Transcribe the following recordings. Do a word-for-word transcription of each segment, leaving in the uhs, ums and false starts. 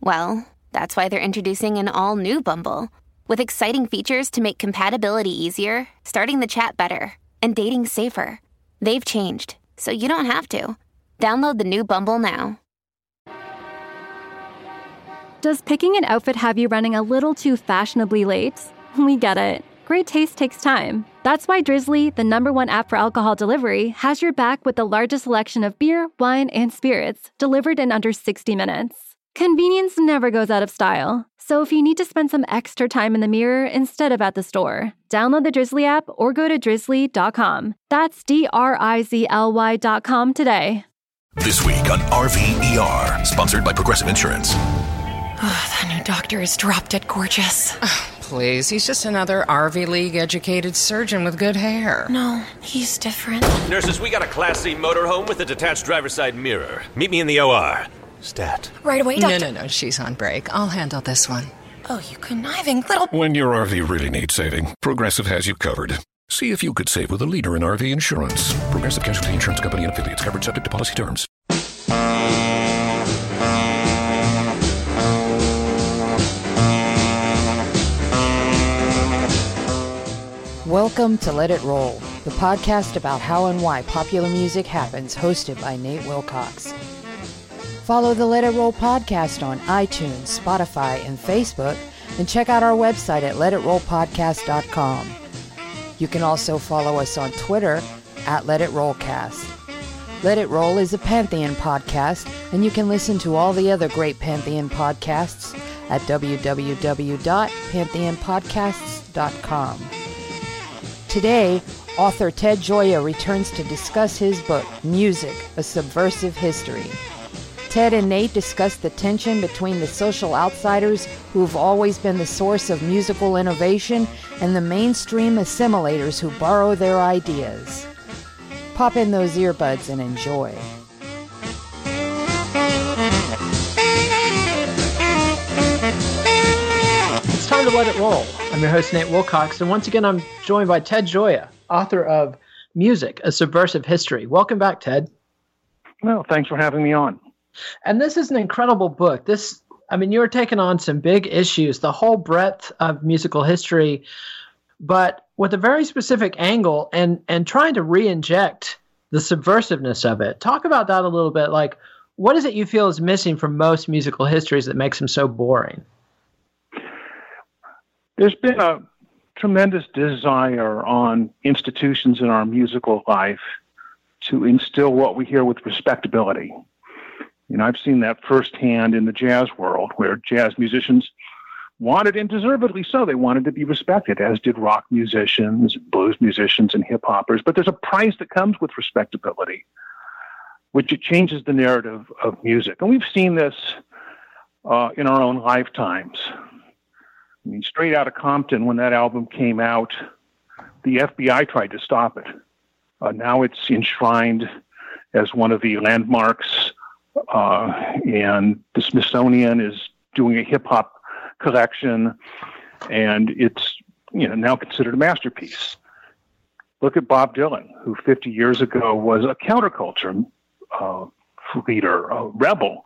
Well, that's why they're introducing an all-new Bumble, with exciting features to make compatibility easier, starting the chat better, and dating safer. They've changed, so you don't have to. Download the new Bumble now. Does picking an outfit have you running a little too fashionably late? We get it. Great taste takes time. That's why Drizzly, the number one app for alcohol delivery, has your back with the largest selection of beer, wine, and spirits, delivered in under sixty minutes. Convenience never goes out of style, so if you need to spend some extra time in the mirror instead of at the store, download the Drizzly app or go to drizzly dot com. That's D R I Z L Y dot com today. This week on R V E R, sponsored by Progressive Insurance. Oh, that new doctor is drop dead gorgeous. Oh, please, he's just another R V League educated surgeon with good hair. No, he's different. Nurses, we got a Class C motorhome with a detached driver's side mirror. Meet me in the O R. Stat. Right away, doctor. No, no, no, she's on break. I'll handle this one. Oh, you conniving little... When your R V really needs saving, Progressive has you covered. See if you could save with a leader in R V insurance. Progressive Casualty Insurance Company and affiliates. Coverage subject to policy terms. Welcome to Let It Roll, the podcast about how and why popular music happens, hosted by Nate Wilcox. Follow the Let It Roll podcast on iTunes, Spotify, and Facebook, and check out our website at let it roll podcast dot com. You can also follow us on Twitter at Let It Rollcast. Let It Roll is a Pantheon podcast, and you can listen to all the other great Pantheon podcasts at w w w dot pantheon podcasts dot com. Today, author Ted Gioia returns to discuss his book, Music, A Subversive History. Ted and Nate discussed the tension between the social outsiders who have always been the source of musical innovation and the mainstream assimilators who borrow their ideas. Pop in those earbuds and enjoy. It's time to let it roll. I'm your host, Nate Wilcox, and once again I'm joined by Ted Gioia, author of Music, A Subversive History. Welcome back, Ted. Well, thanks for having me on. And this is an incredible book. This, I mean, you're taking on some big issues, the whole breadth of musical history, but with a very specific angle and, and trying to re-inject the subversiveness of it. Talk about that a little bit. Like, what is it you feel is missing from most musical histories that makes them so boring? There's been a tremendous desire on institutions in our musical life to instill what we hear with respectability. You know, I've seen that firsthand in the jazz world, where jazz musicians wanted, and deservedly so, they wanted to be respected, as did rock musicians, blues musicians, and hip-hoppers. But there's a price that comes with respectability, which it changes the narrative of music. And we've seen this uh, in our own lifetimes. I mean, Straight Outta Compton, when that album came out, the F B I tried to stop it. Uh, now it's enshrined as one of the landmarks. Uh, and the Smithsonian is doing a hip hop collection, and it's, you know, now considered a masterpiece. Look at Bob Dylan, who fifty years ago was a counterculture uh, leader, a rebel.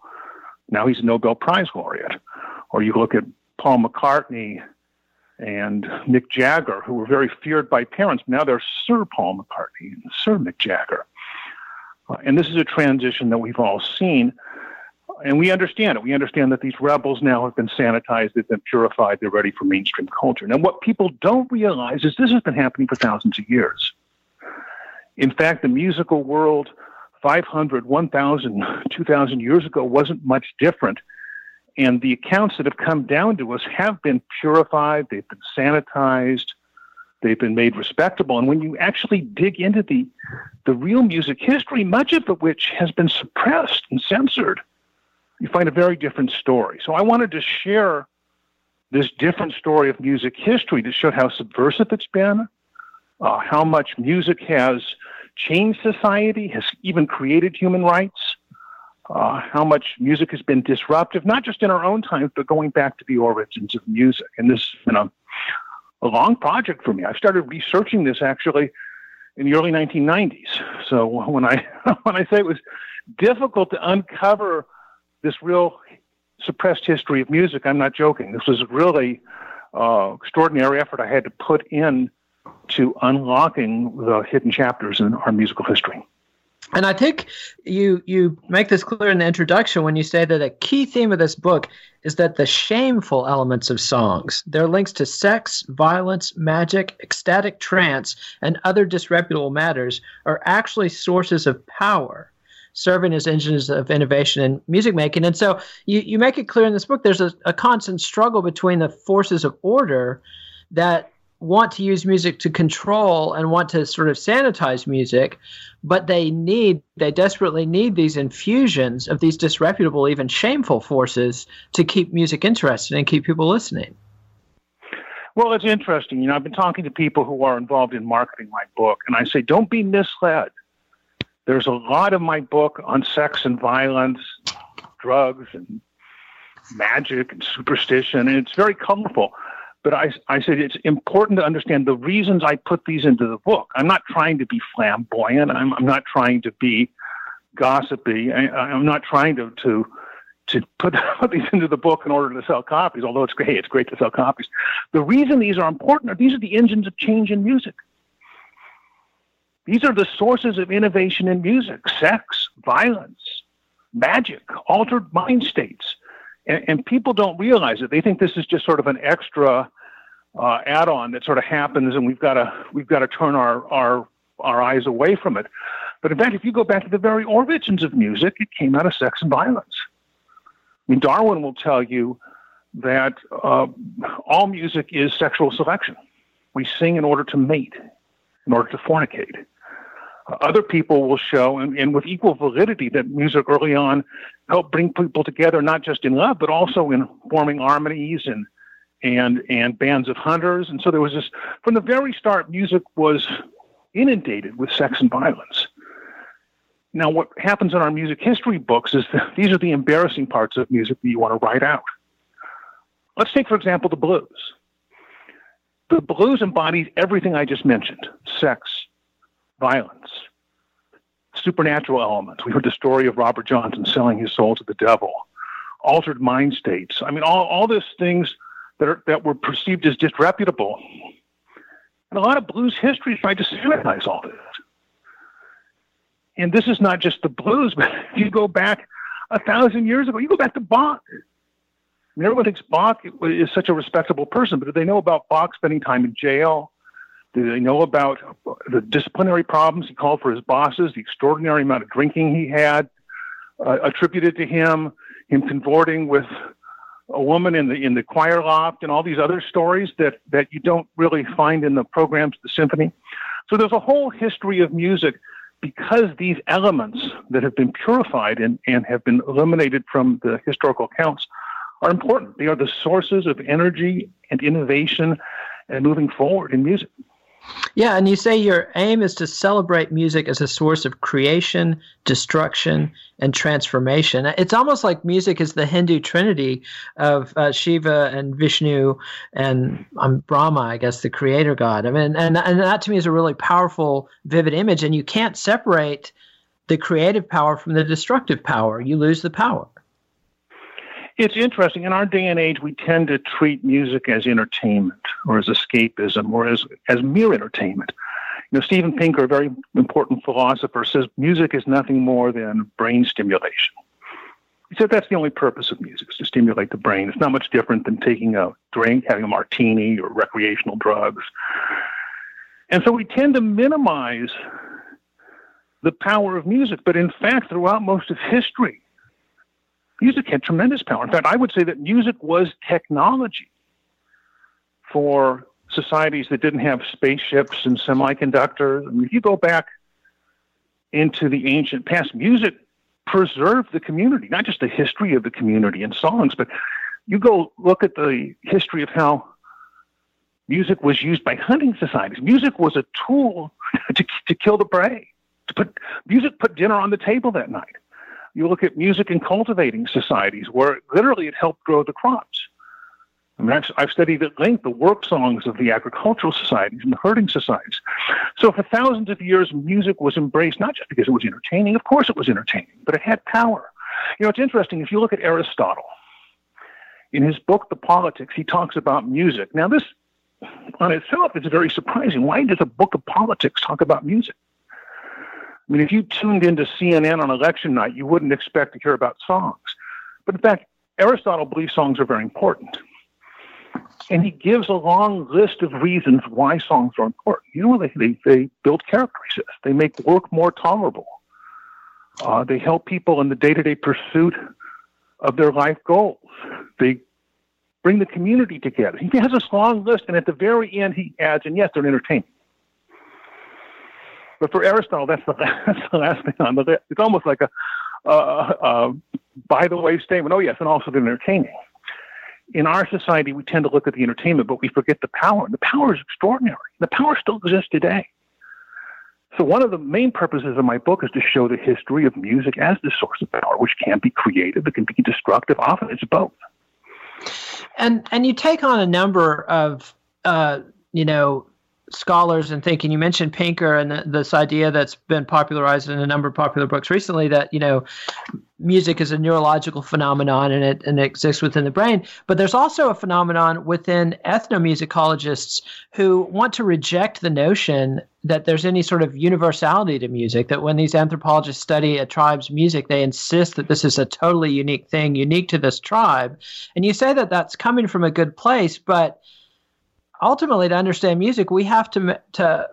Now he's a Nobel Prize laureate. Or you look at Paul McCartney and Mick Jagger, who were very feared by parents. Now they're Sir Paul McCartney and Sir Mick Jagger. And this is a transition that we've all seen. And we understand it. We understand that these rebels now have been sanitized, they've been purified, they're ready for mainstream culture. Now, what people don't realize is this has been happening for thousands of years. In fact, the musical world five hundred, one thousand, two thousand years ago wasn't much different. And the accounts that have come down to us have been purified, they've been sanitized, they've been made respectable. And when you actually dig into the the real music history, much of it which has been suppressed and censored, you find a very different story. So I wanted to share this different story of music history to show how subversive it's been, uh, how much music has changed society, has even created human rights, uh, how much music has been disruptive, not just in our own times, but going back to the origins of music. And this has been a, a long project for me. I started researching this actually in the early nineteen nineties. So when I when I say it was difficult to uncover this real suppressed history of music, I'm not joking. This was a really uh, extraordinary effort I had to put in to unlocking the hidden chapters in our musical history. And I think you you make this clear in the introduction when you say that a key theme of this book is that the shameful elements of songs, their links to sex, violence, magic, ecstatic trance, and other disreputable matters are actually sources of power, serving as engines of innovation in music making. And so you, you make it clear in this book there's a, a constant struggle between the forces of order that want to use music to control and want to sort of sanitize music, but they need, they desperately need these infusions of these disreputable, even shameful forces to keep music interesting and keep people listening. Well, it's interesting. You know, I've been talking to people who are involved in marketing my book, and I say, don't be misled. There's a lot of my book on sex and violence, drugs and magic and superstition, and it's very colorful. But I, I said it's important to understand the reasons I put these into the book. I'm not trying to be flamboyant. I'm, I'm not trying to be gossipy. I, I'm not trying to to, to put, put these into the book in order to sell copies, although it's great, it's great to sell copies. The reason these are important are these are the engines of change in music. These are the sources of innovation in music: sex, violence, magic, altered mind states. And, and people don't realize it. They think this is just sort of an extra uh, add-on that sort of happens, and we've got to we've got to turn our, our our eyes away from it. But in fact, if you go back to the very origins of music, it came out of sex and violence. I mean, Darwin will tell you that uh, all music is sexual selection. We sing in order to mate, in order to fornicate. Other people will show, and, and with equal validity, that music early on helped bring people together, not just in love, but also in forming harmonies and and and bands of hunters. And so there was this, from the very start, music was inundated with sex and violence. Now, what happens in our music history books is that these are the embarrassing parts of music that you want to write out. Let's take, for example, the blues. The blues embodies everything I just mentioned: sex, violence, supernatural elements. We heard the story of Robert Johnson selling his soul to the devil, altered mind states. I mean, all, all those things that are, that were perceived as disreputable. And a lot of blues history tried to sanitize all this. And this is not just the blues, but if you go back a thousand years ago, you go back to Bach. I mean, everyone thinks Bach is such a respectable person, but do they know about Bach spending time in jail? Do they know about the disciplinary problems he called for his bosses, the extraordinary amount of drinking he had uh, attributed to him, him convorting with a woman in the in the choir loft, and all these other stories that, that you don't really find in the programs of the symphony? So there's a whole history of music because these elements that have been purified and, and have been eliminated from the historical accounts are important. They are the sources of energy and innovation and moving forward in music. Yeah, and you say your aim is to celebrate music as a source of creation, destruction, and transformation. It's almost like music is the Hindu trinity of uh, Shiva and Vishnu and um, Brahma, I guess, the creator god. I mean, and, and that to me is a really powerful, vivid image, and you can't separate the creative power from the destructive power. You lose the power. It's interesting. In our day and age, we tend to treat music as entertainment or as escapism or as, as mere entertainment. You know, Steven Pinker, a very important philosopher, says music is nothing more than brain stimulation. He said that's the only purpose of music, is to stimulate the brain. It's not much different than taking a drink, having a martini, or recreational drugs. And so we tend to minimize the power of music. But in fact, throughout most of history, music had tremendous power. In fact, I would say that music was technology for societies that didn't have spaceships and semiconductors. I mean, if you go back into the ancient past, music preserved the community, not just the history of the community and songs, but you go look at the history of how music was used by hunting societies. Music was a tool to, to kill the prey. To put, music put dinner on the table that night. You look at music in cultivating societies where literally it helped grow the crops. I mean, I've, I've studied at length the work songs of the agricultural societies and the herding societies. So for thousands of years, music was embraced, not just because it was entertaining. Of course it was entertaining, but it had power. You know, it's interesting. If you look at Aristotle, in his book, The Politics, he talks about music. Now, this on itself is very surprising. Why does a book of politics talk about music? I mean, if you tuned into C N N on election night, you wouldn't expect to hear about songs. But in fact, Aristotle believes songs are very important. And he gives a long list of reasons why songs are important. You know, they they, they build character, he says. They make work more tolerable. Uh, they help people in the day-to-day pursuit of their life goals. They bring the community together. He has this long list, and at the very end, he adds, and yes, they're entertaining. But for Aristotle, that's the last, that's the last thing on the list. It's almost like a uh, uh, by-the-way statement. Oh, yes, and also they're entertaining. In our society, we tend to look at the entertainment, but we forget the power. And the power is extraordinary. The power still exists today. So one of the main purposes of my book is to show the history of music as the source of power, which can be creative, it can be destructive. Often it's both. And and you take on a number of, uh, you know, scholars and thinking. You mentioned Pinker and the, this idea that's been popularized in a number of popular books recently that, you know, music is a neurological phenomenon and it, and it exists within the brain. But there's also a phenomenon within ethnomusicologists who want to reject the notion that there's any sort of universality to music, that when these anthropologists study a tribe's music, they insist that this is a totally unique thing, unique to this tribe. And you say that that's coming from a good place, but ultimately, to understand music, we have to, to,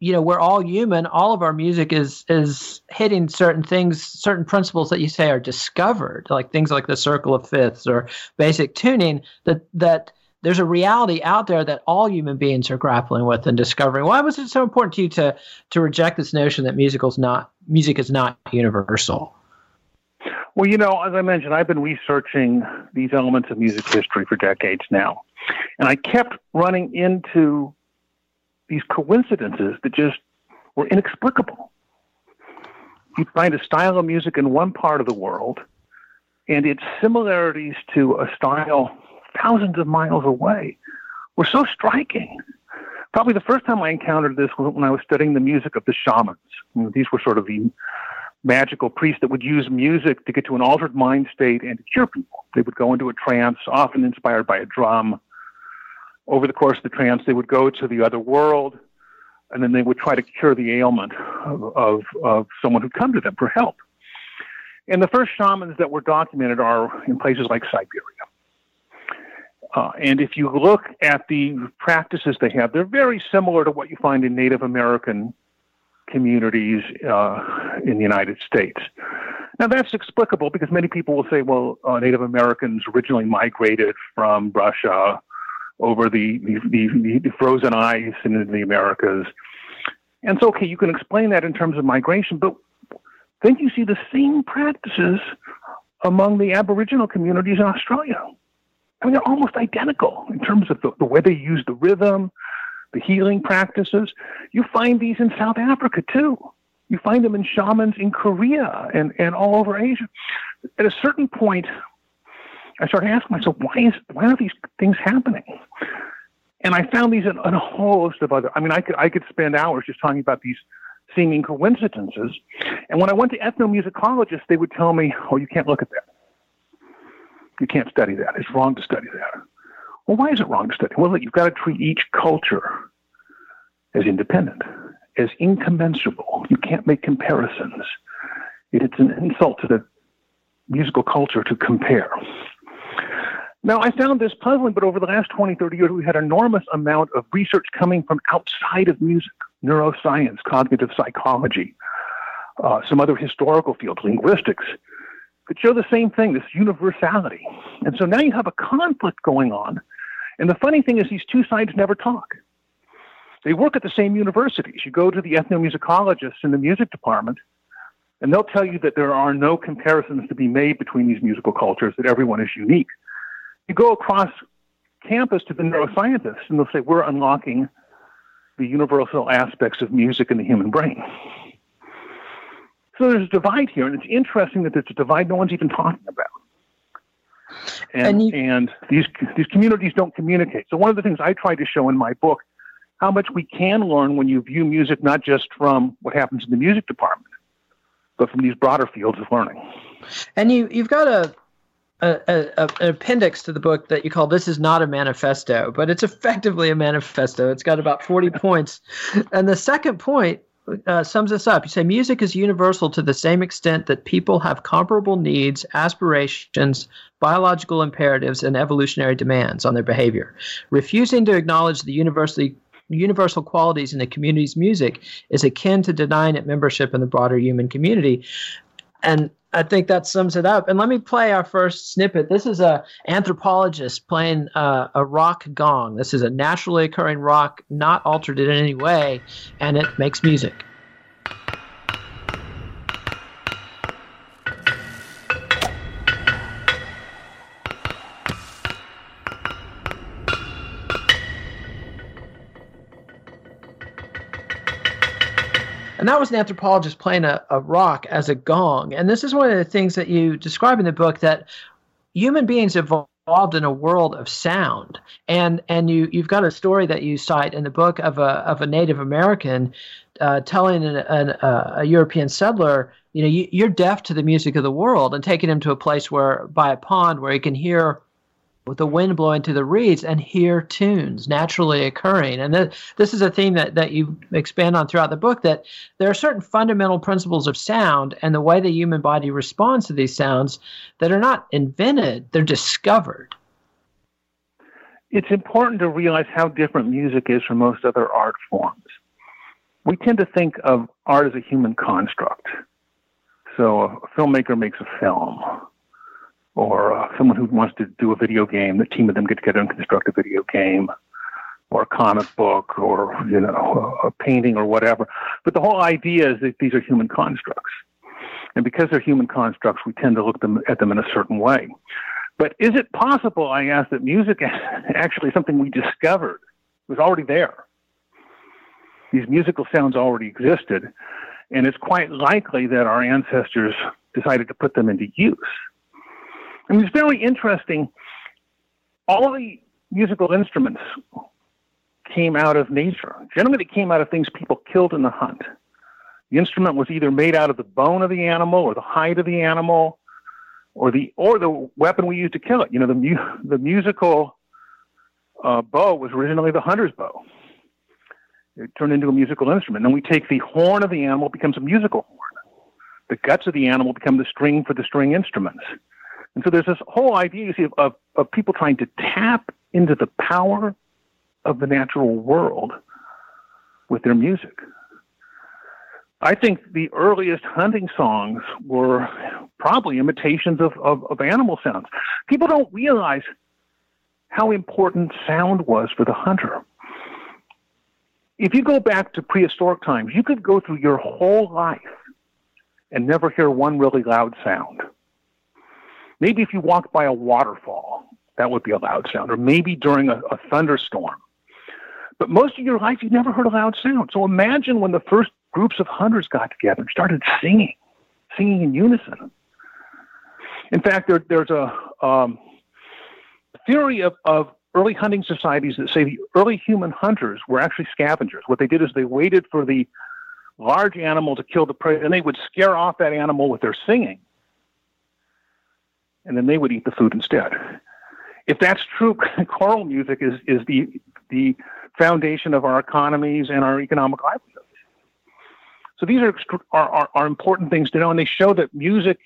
you know, we're all human. All of our music is is hitting certain things, certain principles that you say are discovered, like things like the circle of fifths or basic tuning, that that there's a reality out there that all human beings are grappling with and discovering. Why was it so important to you to to reject this notion that musical's not music is not universal? Well, you know, as I mentioned, I've been researching these elements of music history for decades now. And I kept running into these coincidences that just were inexplicable. You find a style of music in one part of the world and its similarities to a style thousands of miles away were so striking. Probably the first time I encountered this was when I was studying the music of the shamans. You know, these were sort of the magical priests that would use music to get to an altered mind state and to cure people. They would go into a trance, often inspired by a drum. Over the course of the trance, they would go to the other world, and then they would try to cure the ailment of, of, of someone who'd come to them for help. And the first shamans that were documented are in places like Siberia. Uh, and if you look at the practices they have, they're very similar to what you find in Native American communities uh, in the United States. Now, that's explicable because many people will say, well, uh, Native Americans originally migrated from Russia over the, the, the, the frozen ice into the Americas. And so, okay, you can explain that in terms of migration, but then you see the same practices among the Aboriginal communities in Australia. I mean, they're almost identical in terms of the, the way they use the rhythm, the healing practices. You find these in South Africa, too. You find them in shamans in Korea and, and all over Asia. At a certain point, I started asking myself, why is why are these things happening? And I found these in, in a whole host of other. I mean, I could I could spend hours just talking about these seeming coincidences. And when I went to ethnomusicologists, they would tell me, "Oh, you can't look at that. You can't study that. It's wrong to study that." Well, why is it wrong to study? Well, you've got to treat each culture as independent, as incommensurable. You can't make comparisons. It's an insult to the musical culture to compare. Now, I found this puzzling, but over the last twenty, thirty years, we've had an enormous amount of research coming from outside of music, neuroscience, cognitive psychology, uh, some other historical fields, linguistics, that show the same thing, this universality. And so now you have a conflict going on. And the funny thing is these two sides never talk. They work at the same universities. You go to the ethnomusicologists in the music department, and they'll tell you that there are no comparisons to be made between these musical cultures, that everyone is unique. You go across campus to the neuroscientists, and they'll say, we're unlocking the universal aspects of music in the human brain. So there's a divide here, and it's interesting that there's a divide no one's even talking about. And, and, you- and these these communities don't communicate. So one of the things I try to show in my book, how much we can learn when you view music not just from what happens in the music department, but from these broader fields of learning. And you, you've got a... A, a, an appendix to the book that you call This Is Not a Manifesto, but it's effectively a manifesto. It's got about forty points. And the second point uh, sums this up. You say music is universal to the same extent that people have comparable needs, aspirations, biological imperatives, and evolutionary demands on their behavior. Refusing to acknowledge the universally universal qualities in a community's music is akin to denying it membership in the broader human community. And I think that sums it up. And let me play our first snippet. This is an anthropologist playing uh, a rock gong. This is a naturally occurring rock, not altered in any way, and it makes music. And that was an anthropologist playing a, a rock as a gong. And this is one of the things that you describe in the book, that human beings evolved in a world of sound. And and you, you've got a story that you cite in the book of a of a Native American uh, telling an, an, uh, a European settler, you know, you, you're deaf to the music of the world, and taking him to a place where by a pond where he can hear with the wind blowing through the reeds and hear tunes naturally occurring. And th- this is a theme that, that you expand on throughout the book, that there are certain fundamental principles of sound and the way the human body responds to these sounds that are not invented, they're discovered. It's important to realize how different music is from most other art forms. We tend to think of art as a human construct. So a filmmaker makes a film, or uh, someone who wants to do a video game, the team of them get together and construct a video game, or a comic book, or, you know, a painting or whatever. But the whole idea is that these are human constructs. And because they're human constructs, we tend to look them, at them in a certain way. But is it possible, I ask, that music is actually something we discovered? It was already there. These musical sounds already existed. And it's quite likely that our ancestors decided to put them into use. I mean, it's very interesting. All the musical instruments came out of nature. Generally, they came out of things people killed in the hunt. The instrument was either made out of the bone of the animal, or the hide of the animal, or the or the weapon we used to kill it. You know, the mu- the musical uh, bow was originally the hunter's bow. It turned into a musical instrument. Then we take the horn of the animal, it becomes a musical horn. The guts of the animal become the string for the string instruments. And so there's this whole idea, you see, of, of, of people trying to tap into the power of the natural world with their music. I think the earliest hunting songs were probably imitations of, of, of animal sounds. People don't realize how important sound was for the hunter. If you go back to prehistoric times, you could go through your whole life and never hear one really loud sound. Maybe if you walked by a waterfall, that would be a loud sound, or maybe during a, a thunderstorm. But most of your life, you've never heard a loud sound. So imagine when the first groups of hunters got together and started singing, singing in unison. In fact, there, there's a um, theory of, of early hunting societies that say the early human hunters were actually scavengers. What they did is they waited for the large animal to kill the prey, and they would scare off that animal with their singing. And then they would eat the food instead. If that's true, choral music is, is the the foundation of our economies and our economic livelihoods. So these are, are, are important things to know, and they show that music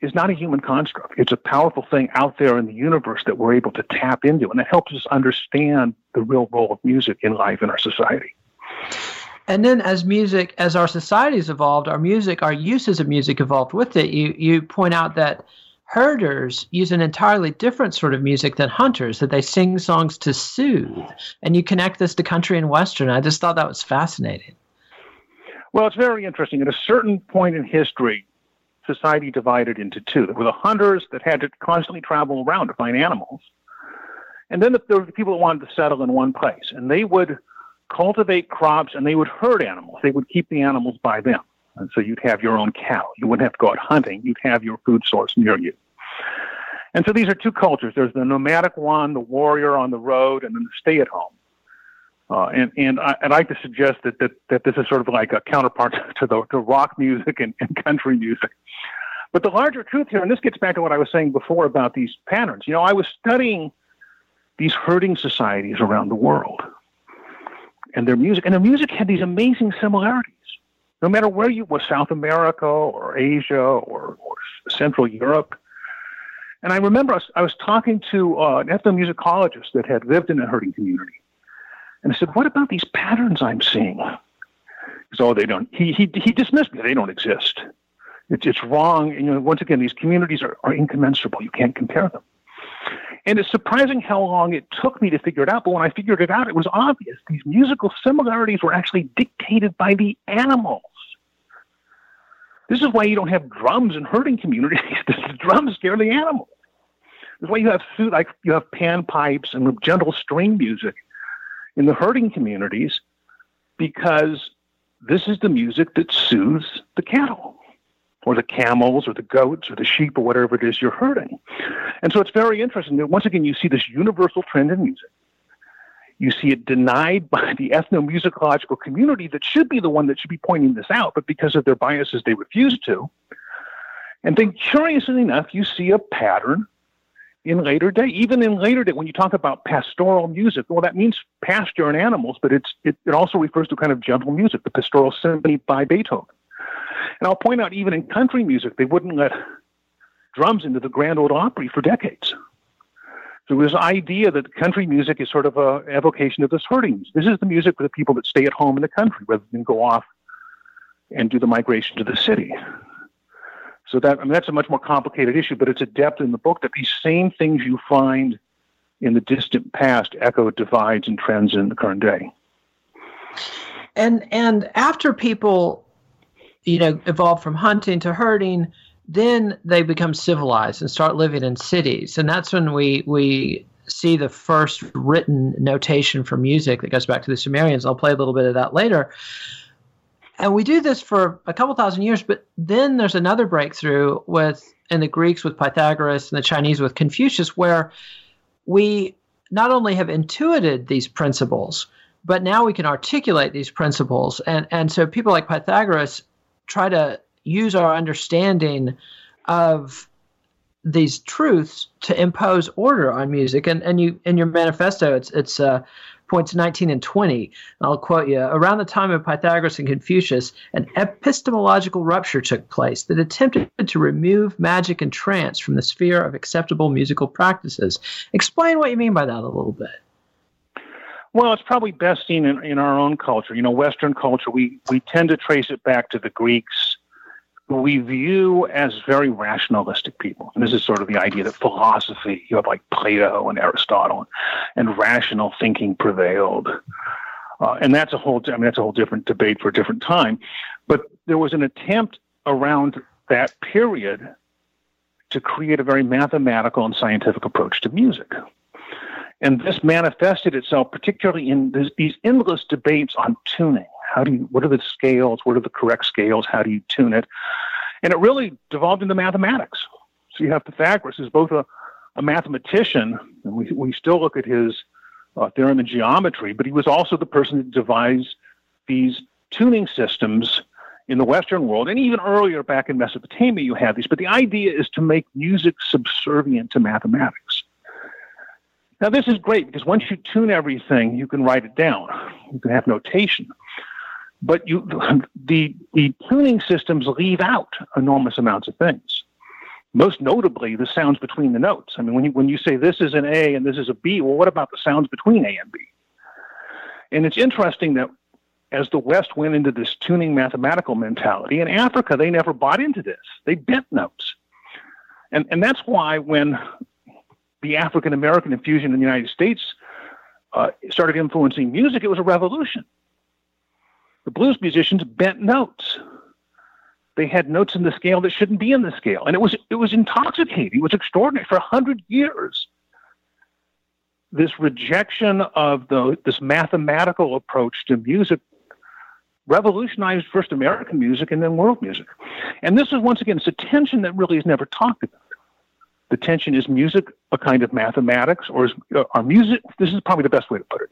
is not a human construct. It's a powerful thing out there in the universe that we're able to tap into, and it helps us understand the real role of music in life in our society. And then as music, as our society's evolved, our music, our uses of music evolved with it. You you point out that herders use an entirely different sort of music than hunters, that they sing songs to soothe. And you connect this to country and Western. I just thought that was fascinating. Well, it's very interesting. At a certain point in history, society divided into two. There were the hunters that had to constantly travel around to find animals. And then there were the people that wanted to settle in one place. And they would cultivate crops, and they would herd animals. They would keep the animals by them. And so you'd have your own cow. You wouldn't have to go out hunting. You'd have your food source near you. And so these are two cultures. There's the nomadic one, the warrior on the road, and then the stay-at-home. Uh, and and I, I'd like to suggest that, that that this is sort of like a counterpart to the to rock music and, and country music. But the larger truth here, and this gets back to what I was saying before about these patterns. You know, I was studying these herding societies around the world and their music. And their music had these amazing similarities. No matter where you were, South America or Asia or, or Central Europe. And I remember I was, I was talking to uh, an ethnomusicologist that had lived in a herding community. And I said, what about these patterns I'm seeing? He said, oh, they don't. He, he, he dismissed me. They don't exist. It's, it's wrong. And, you know, once again, these communities are, are incommensurable. You can't compare them. And it's surprising how long it took me to figure it out. But when I figured it out, it was obvious. These musical similarities were actually dictated by the animals. This is why you don't have drums in herding communities. The drums scare the animals. This is why you have food, like you have panpipes and gentle string music in the herding communities, because this is the music that soothes the cattle, or the camels, or the goats, or the sheep, or whatever it is you're herding. And so it's very interesting that, once again, you see this universal trend in music. You see it denied by the ethnomusicological community that should be the one that should be pointing this out, but because of their biases, they refuse to. And then, curiously enough, you see a pattern in later day. Even in later day, when you talk about pastoral music, well, that means pasture and animals, but it's it, it also refers to kind of gentle music, the Pastoral Symphony by Beethoven. And I'll point out, even in country music, they wouldn't let drums into the Grand Ole Opry for decades. So this idea that country music is sort of a evocation of this herding. This is the music for the people that stay at home in the country rather than go off and do the migration to the city. So that, I mean, that's a much more complicated issue, but it's a depth in the book that these same things you find in the distant past echo divides and trends in the current day. And and after people, you know, evolve from hunting to herding, then they become civilized and start living in cities. And that's when we we see the first written notation for music that goes back to the Sumerians. I'll play a little bit of that later. And we do this for a couple thousand years, but then there's another breakthrough with, in the Greeks with Pythagoras and the Chinese with Confucius, where we not only have intuited these principles, but now we can articulate these principles. And, and so people like Pythagoras try to use our understanding of these truths to impose order on music. And, and you, in your manifesto, it's, it's, uh, points nineteen and twenty, I'll quote you, around the time of Pythagoras and Confucius, an epistemological rupture took place that attempted to remove magic and trance from the sphere of acceptable musical practices. Explain what you mean by that a little bit. Well, it's probably best seen in, in our own culture. You know, Western culture, we, we tend to trace it back to the Greeks, who we view as very rationalistic people. And this is sort of the idea that philosophy, you have like Plato and Aristotle, and rational thinking prevailed. Uh, and that's a whole, I mean, that's a whole different debate for a different time. But there was an attempt around that period to create a very mathematical and scientific approach to music. And this manifested itself particularly in this, these endless debates on tuning. How do you, what are the scales? What are the correct scales? How do you tune it? And it really devolved into mathematics. So you have Pythagoras, who's both a, a mathematician, and we, we still look at his uh, theorem in geometry, but he was also the person that devised these tuning systems in the Western world. And even earlier back in Mesopotamia, you had these. But the idea is to make music subservient to mathematics. Now, this is great because once you tune everything, you can write it down. You can have notation. But you, the, the tuning systems leave out enormous amounts of things. most notably the sounds between the notes. I mean, when you, when you say this is an A and this is a B, well, what about the sounds between A and B? And it's interesting that as the West went into this tuning mathematical mentality, in Africa, they never bought into this. They bent notes. And and that's why when the African-American infusion in the United States uh, started influencing music, it was a revolution. The blues musicians bent notes. They had notes in the scale that shouldn't be in the scale. And it was it was intoxicating. It was extraordinary. For one hundred years, this rejection of the this mathematical approach to music revolutionized first American music and then world music. And this is, once again, it's a tension that really is never talked about. The tension is music a kind of mathematics, or is our music, this is probably the best way to put it,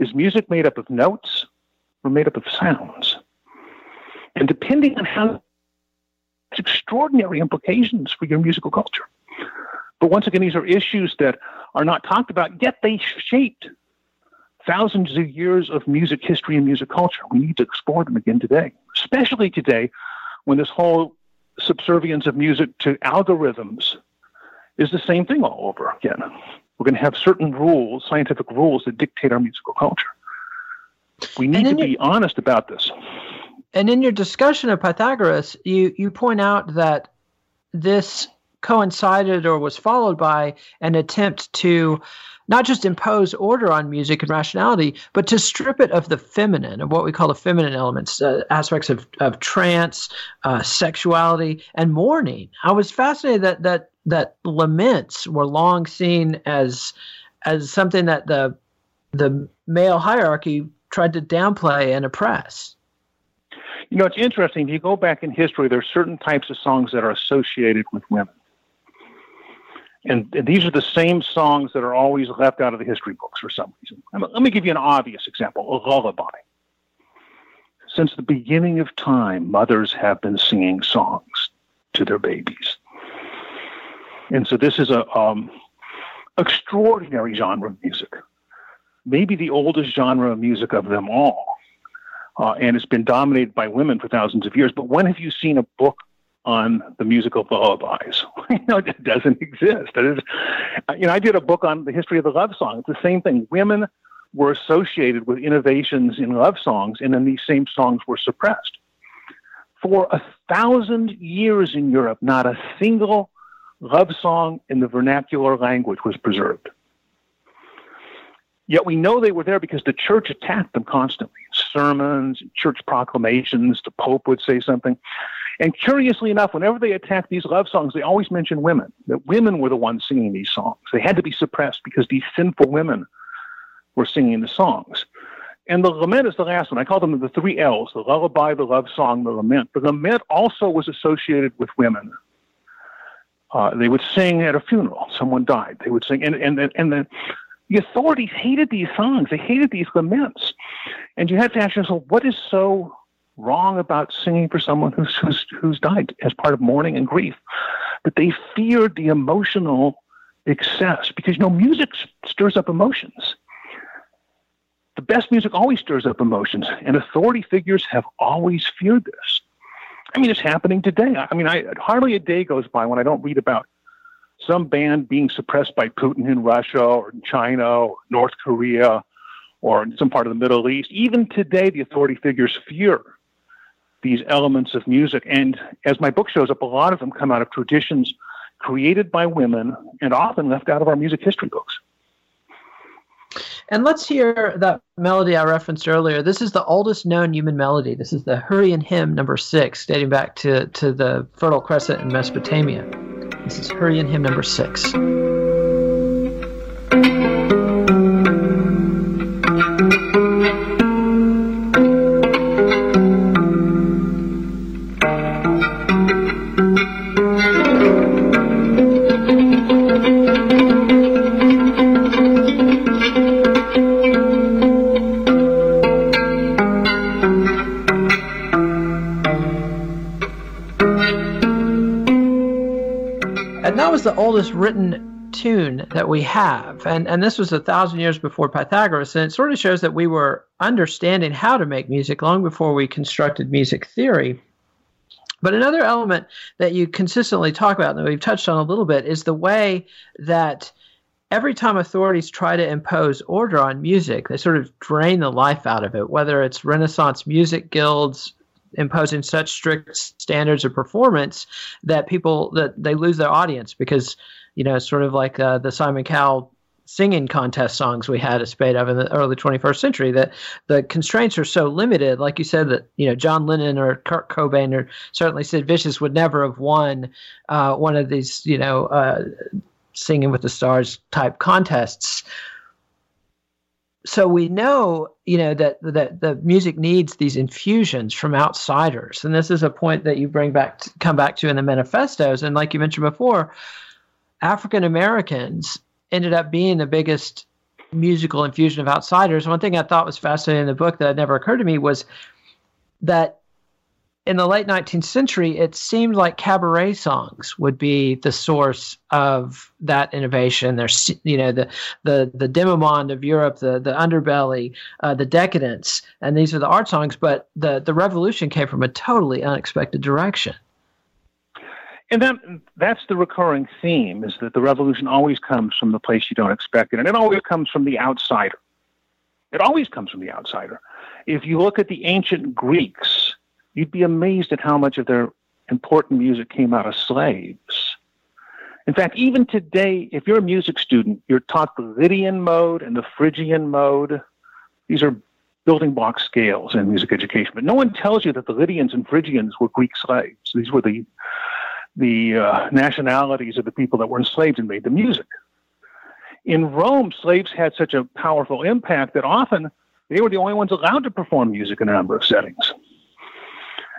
is music made up of notes or made up of sounds? And depending on how, it's extraordinary implications for your musical culture. But once again, these are issues that are not talked about, yet they shaped thousands of years of music history and music culture. We need to explore them again today, especially today when this whole subservience of music to algorithms is the same thing all over again. We're going to have certain rules, scientific rules, that dictate our musical culture. We need to be your, honest about this. And in your discussion of Pythagoras, you, you point out that this coincided or was followed by an attempt to not just impose order on music and rationality, but to strip it of the feminine, of what we call the feminine elements, uh, aspects of, of trance, uh, sexuality, and mourning. I was fascinated that that that laments were long seen as as something that the the male hierarchy tried to downplay and oppress. You know, it's interesting. If you go back in history, there are certain types of songs that are associated with women. And, and these are the same songs that are always left out of the history books for some reason. I mean, let me give you an obvious example, a lullaby. Since the beginning of time, mothers have been singing songs to their babies. And so this is a um, extraordinary genre of music, maybe the oldest genre of music of them all. Uh, and it's been dominated by women for thousands of years. But when have you seen a book on the music of lullabies? You know, it doesn't exist. It is, you know, I did a book on the history of the love song. It's the same thing. Women were associated with innovations in love songs, and then these same songs were suppressed. For a thousand years in Europe, not a single love song in the vernacular language was preserved. Yet we know they were there because the church attacked them constantly. Sermons, church proclamations, the Pope would say something. And curiously enough, whenever they attacked these love songs, they always mentioned women, that women were the ones singing these songs. They had to be suppressed because these sinful women were singing the songs. And the lament is the last one. I call them the three L's, the lullaby, the love song, the lament. The lament also was associated with women. Uh, they would sing at a funeral. Someone died. They would sing. And, and, and then the authorities hated these songs. They hated these laments. And you have to ask yourself, what is so wrong about singing for someone who's, who's who's died as part of mourning and grief? But they feared the emotional excess because, you know, music stirs up emotions. The best music always stirs up emotions, and authority figures have always feared this. I mean, it's happening today. I mean, I hardly a day goes by when I don't read about some band being suppressed by Putin in Russia or in China or North Korea or in some part of the Middle East. Even today, the authority figures fear these elements of music. And as my book shows up, a lot of them come out of traditions created by women and often left out of our music history books. And let's hear that melody I referenced earlier. This is the oldest known human melody. This is the Hurrian Hymn number six, dating back to, to the Fertile Crescent in Mesopotamia. This is Hurrian Hymn number six. The oldest written tune that we have, and and this was a thousand years before Pythagoras, and it sort of shows that we were understanding how to make music long before we constructed music theory. But another element that you consistently talk about, and that we've touched on a little bit, is the way that every time authorities try to impose order on music, they sort of drain the life out of it, whether it's Renaissance music guilds imposing such strict standards of performance that people that they lose their audience because, you know, it's sort of like uh, the Simon Cowell singing contest songs we had a spate of in the early twenty-first century, that the constraints are so limited. Like you said, that, you know, John Lennon or Kurt Cobain or certainly Sid Vicious would never have won uh, one of these, you know, uh, Singing with the Stars type contests. So we know, you know, that that the music needs these infusions from outsiders, and this is a point that you bring back, to, come back to in the manifestos. And like you mentioned before, African Americans ended up being the biggest musical infusion of outsiders. One thing I thought was fascinating in the book that had never occurred to me was that in the late nineteenth century, it seemed like cabaret songs would be the source of that innovation. There's, you know, the the the demimonde of Europe, the the underbelly, uh, the decadence, and these are the art songs. But the the revolution came from a totally unexpected direction. And that that's the recurring theme: is that the revolution always comes from the place you don't expect it, and it always comes from the outsider. It always comes from the outsider. If you look at the ancient Greeks, you'd be amazed at how much of their important music came out of slaves. In fact, even today, if you're a music student, you're taught the Lydian mode and the Phrygian mode. These are building block scales in music education. But no one tells you that the Lydians and Phrygians were Greek slaves. These were the the uh, nationalities of the people that were enslaved and made the music. In Rome, slaves had such a powerful impact that often they were the only ones allowed to perform music in a number of settings.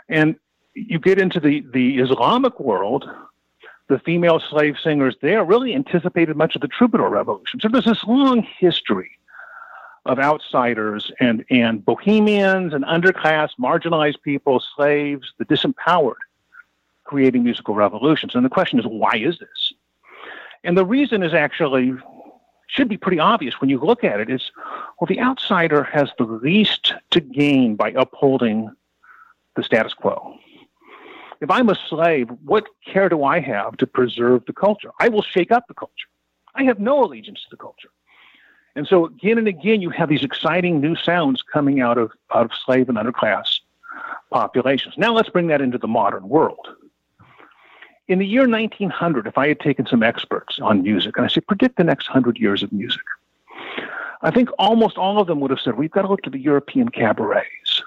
And you get into the, the Islamic world, the female slave singers there really anticipated much of the Troubadour revolution. So there's this long history of outsiders and, and bohemians and underclass, marginalized people, slaves, the disempowered, creating musical revolutions. And the question is, why is this? And the reason is actually, should be pretty obvious when you look at it, is, well, the outsider has the least to gain by upholding the status quo. If I'm a slave, what care do I have to preserve the culture? I will shake up the culture. I have no allegiance to the culture. And so again and again, you have these exciting new sounds coming out of, out of slave and underclass populations. Now let's bring that into the modern world. In the year nineteen hundred, if I had taken some experts on music, and I said, predict the next one hundred years of music, I think almost all of them would have said, we've got to look to the European cabarets.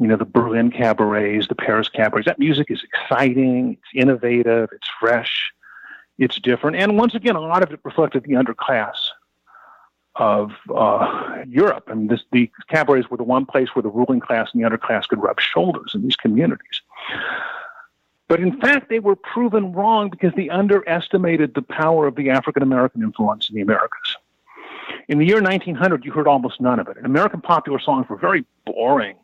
You know, the Berlin cabarets, the Paris cabarets. That music is exciting, it's innovative, it's fresh, it's different. And once again, a lot of it reflected the underclass of uh, Europe. I mean, this, the cabarets were the one place where the ruling class and the underclass could rub shoulders in these communities. But in fact, they were proven wrong because they underestimated the power of the African-American influence in the Americas. In the year nineteen hundred, you heard almost none of it. And American popular songs were very boring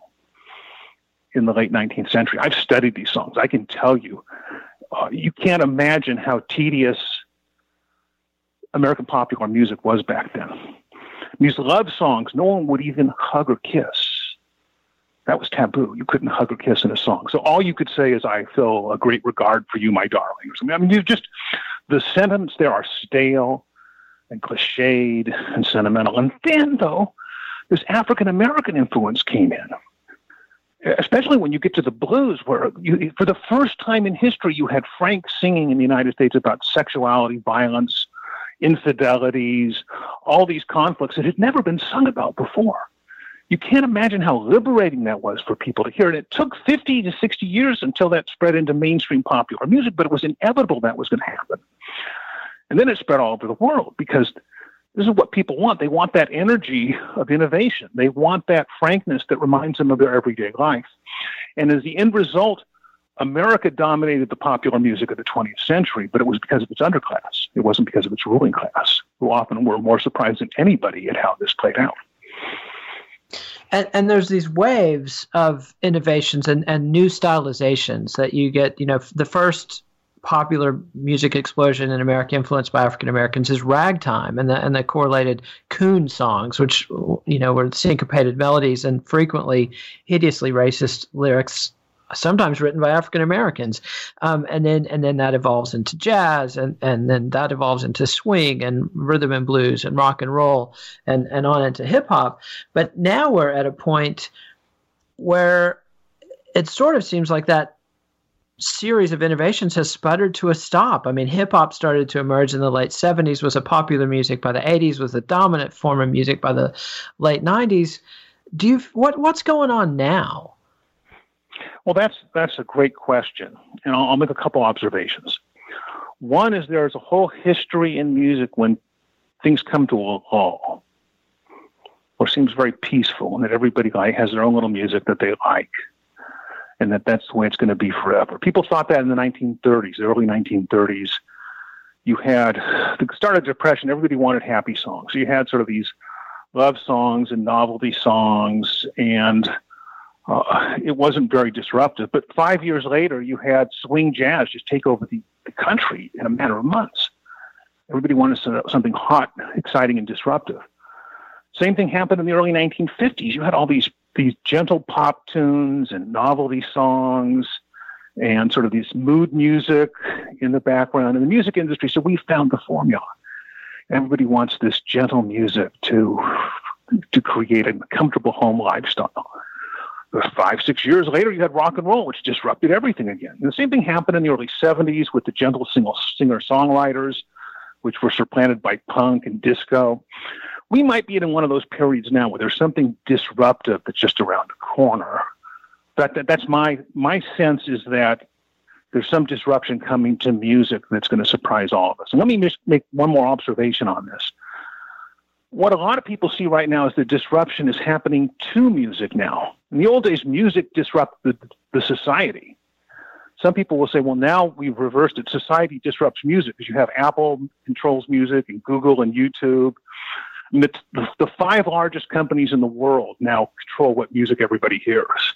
in the late nineteenth century. I've studied these songs. I can tell you, uh, you can't imagine how tedious American popular music was back then. These love songs, no one would even hug or kiss. That was taboo. You couldn't hug or kiss in a song. So all you could say is, I feel a great regard for you, my darling, or something. I mean, you just, the sentiments there are stale and cliched and sentimental. And then, though, this African-American influence came in. Especially when you get to the blues, where you, for the first time in history, you had Frank singing in the United States about sexuality, violence, infidelities, all these conflicts that had never been sung about before. You can't imagine how liberating that was for people to hear. And it took fifty to sixty years until that spread into mainstream popular music, but it was inevitable that was going to happen. And then it spread all over the world because this is what people want. They want that energy of innovation. They want that frankness that reminds them of their everyday life. And as the end result, America dominated the popular music of the twentieth century, but it was because of its underclass. It wasn't because of its ruling class, who often were more surprised than anybody at how this played out. And, and there's these waves of innovations and, and new stylizations that you get, you know, the first popular music explosion in America influenced by African Americans is ragtime and the and the correlated coon songs, which, you know, were syncopated melodies and frequently hideously racist lyrics sometimes written by African Americans. Um, and then and then that evolves into jazz, and, and then that evolves into swing and rhythm and blues and rock and roll, and, and on into hip hop. But now we're at a point where it sort of seems like that series of innovations has sputtered to a stop. I mean, hip hop started to emerge in the late seventies, was a popular music by the eighties, was the dominant form of music by the late nineties. Do you, what, what's going on now? Well, that's, that's a great question. And I'll, I'll make a couple observations. One is there's a whole history in music when things come to a halt or seems very peaceful, and that everybody like, has their own little music that they like, and that that's the way it's going to be forever. People thought that in the nineteen thirties, the early nineteen thirties. You had the start of Depression. Everybody wanted happy songs. So you had sort of these love songs and novelty songs, and uh, it wasn't very disruptive. But five years later, you had swing jazz just take over the, the country in a matter of months. Everybody wanted something hot, exciting, and disruptive. Same thing happened in the early nineteen fifties. You had all these these gentle pop tunes and novelty songs and sort of these mood music in the background in the music industry. So we found the formula. Everybody wants this gentle music to, to create a comfortable home lifestyle. Five, six years later, you had rock and roll, which disrupted everything again. And the same thing happened in the early seventies with the gentle singer-songwriters, which were supplanted by punk and disco. We might be in one of those periods now where there's something disruptive that's just around the corner. That, that that's my my sense is that there's some disruption coming to music that's going to surprise all of us. And let me just make one more observation on this. What a lot of people see right now is the disruption is happening to music now. In the old days, music disrupted the, the society. Some people will say, well, now we've reversed it. Society disrupts music because you have Apple controls music and Google and YouTube. The, the five largest companies in the world now control what music everybody hears.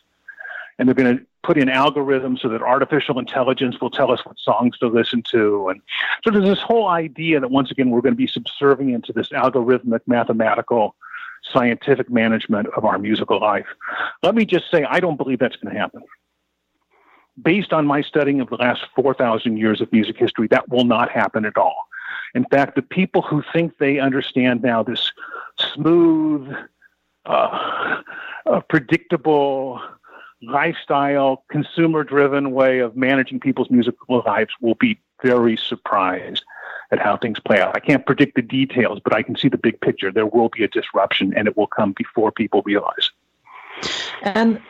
And they're going to put in algorithms so that artificial intelligence will tell us what songs to listen to. And so there's this whole idea that, once again, we're going to be subservient to this algorithmic, mathematical, scientific management of our musical life. Let me just say, I don't believe that's going to happen. Based on my studying of the last four thousand years of music history, that will not happen at all. In fact, the people who think they understand now this smooth, uh, uh, predictable, lifestyle, consumer-driven way of managing people's musical lives will be very surprised at how things play out. I can't predict the details, but I can see the big picture. There will be a disruption, and it will come before people realize. And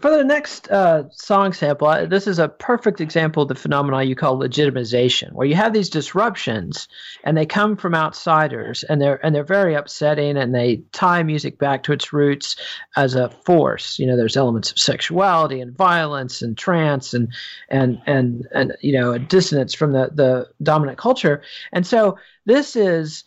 for the next uh, song sample, I, this is a perfect example of the phenomenon you call legitimization, where you have these disruptions, and they come from outsiders, and they're and they're very upsetting, and they tie music back to its roots as a force. You know, there's elements of sexuality and violence and trance and and and and you know, a dissonance from the the dominant culture, and so this is.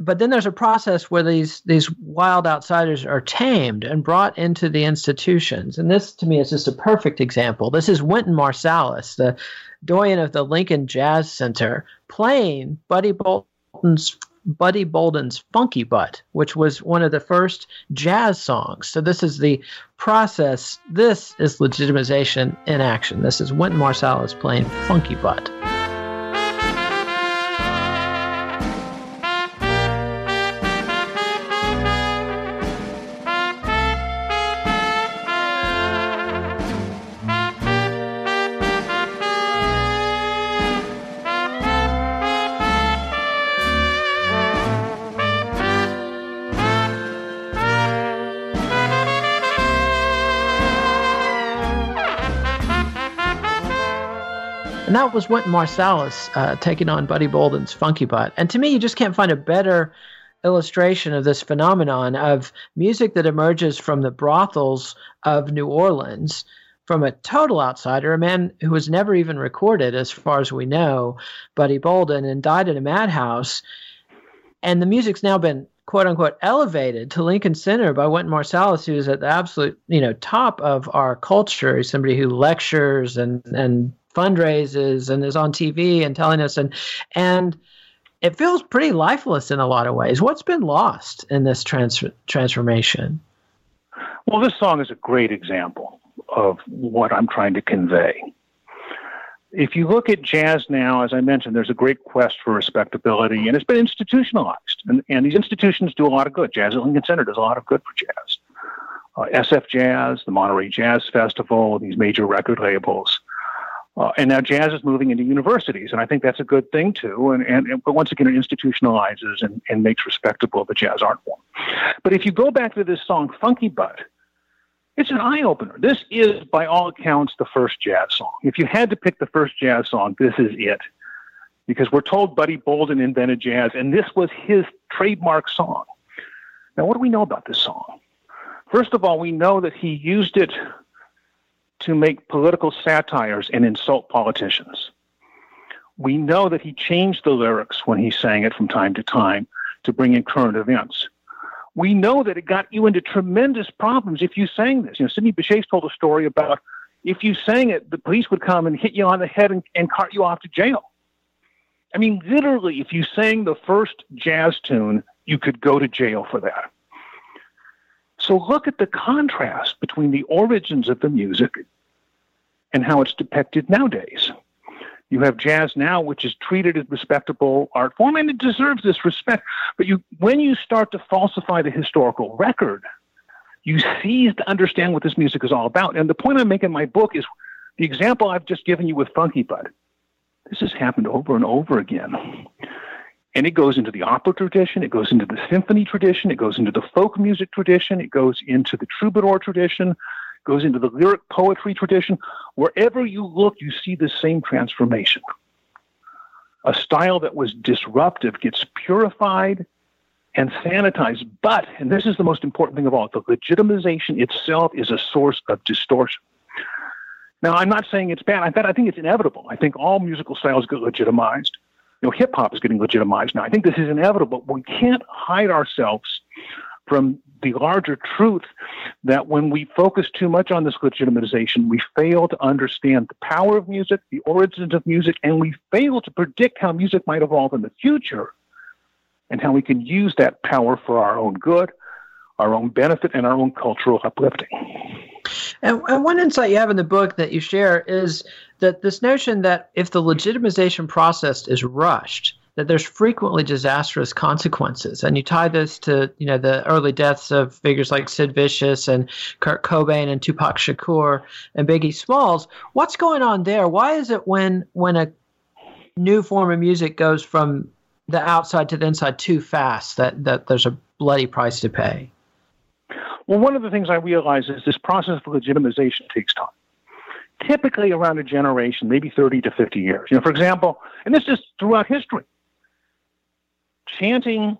But then there's a process where these these wild outsiders are tamed and brought into the institutions. And this, to me, is just a perfect example. This is Wynton Marsalis, the doyen of the Lincoln Jazz Center, playing Buddy Bolden's Buddy Bolden's Funky Butt, which was one of the first jazz songs. So this is the process. This is legitimization in action. This is Wynton Marsalis playing Funky Butt. And that was Wynton Marsalis uh, taking on Buddy Bolden's Funky Butt. And to me, you just can't find a better illustration of this phenomenon of music that emerges from the brothels of New Orleans from a total outsider, a man who was never even recorded, as far as we know, Buddy Bolden, and died in a madhouse. And the music's now been, quote unquote, elevated to Lincoln Center by Wynton Marsalis, who's at the absolute, you know, top of our culture. He's somebody who lectures and and fundraises and is on T V and telling us, and and it feels pretty lifeless in a lot of ways. What's been lost in this trans- transformation? Well, this song is a great example of what I'm trying to convey. If you look at jazz now, as I mentioned, there's a great quest for respectability, and it's been institutionalized. And, and these institutions do a lot of good. Jazz at Lincoln Center does a lot of good for jazz. Uh, S F Jazz, the Monterey Jazz Festival, these major record labels. Uh, and now jazz is moving into universities, and I think that's a good thing, too. And, and, and but once again, it institutionalizes and, and makes respectable the jazz art form. But if you go back to this song, Funky Butt, it's an eye-opener. This is, by all accounts, the first jazz song. If you had to pick the first jazz song, this is it. Because we're told Buddy Bolden invented jazz, and this was his trademark song. Now, what do we know about this song? First of all, we know that he used it to make political satires and insult politicians. We know that he changed the lyrics when he sang it from time to time to bring in current events. We know that it got you into tremendous problems if you sang this. You know, Sidney Bechet told a story about if you sang it, the police would come and hit you on the head and, and cart you off to jail. I mean, literally, if you sang the first jazz tune, you could go to jail for that. So look at the contrast between the origins of the music and how it's depicted nowadays. You have jazz now, which is treated as respectable art form, and it deserves this respect. But you, when you start to falsify the historical record, you cease to understand what this music is all about. And the point I make in my book is the example I've just given you with Funky Butt. This has happened over and over again. And it goes into the opera tradition. It goes into the symphony tradition. It goes into the folk music tradition. It goes into the troubadour tradition. Goes into the lyric poetry tradition. Wherever you look, you see the same transformation. A style that was disruptive gets purified and sanitized. But, and this is the most important thing of all, the legitimization itself is a source of distortion. Now, I'm not saying it's bad. In fact, I think it's inevitable. I think all musical styles get legitimized. You know, hip-hop is getting legitimized now. I think this is inevitable. But we can't hide ourselves from the larger truth that when we focus too much on this legitimization, we fail to understand the power of music, the origins of music, and we fail to predict how music might evolve in the future and how we can use that power for our own good, our own benefit, and our own cultural uplifting. And, and one insight you have in the book that you share is that this notion that if the legitimization process is rushed, that there's frequently disastrous consequences. And you tie this to, you know, the early deaths of figures like Sid Vicious and Kurt Cobain and Tupac Shakur and Biggie Smalls. What's going on there? Why is it when when a new form of music goes from the outside to the inside too fast that, that there's a bloody price to pay? Well, one of the things I realize is this process of legitimization takes time. Typically around a generation, maybe thirty to fifty years. You know, for example, and this is throughout history, chanting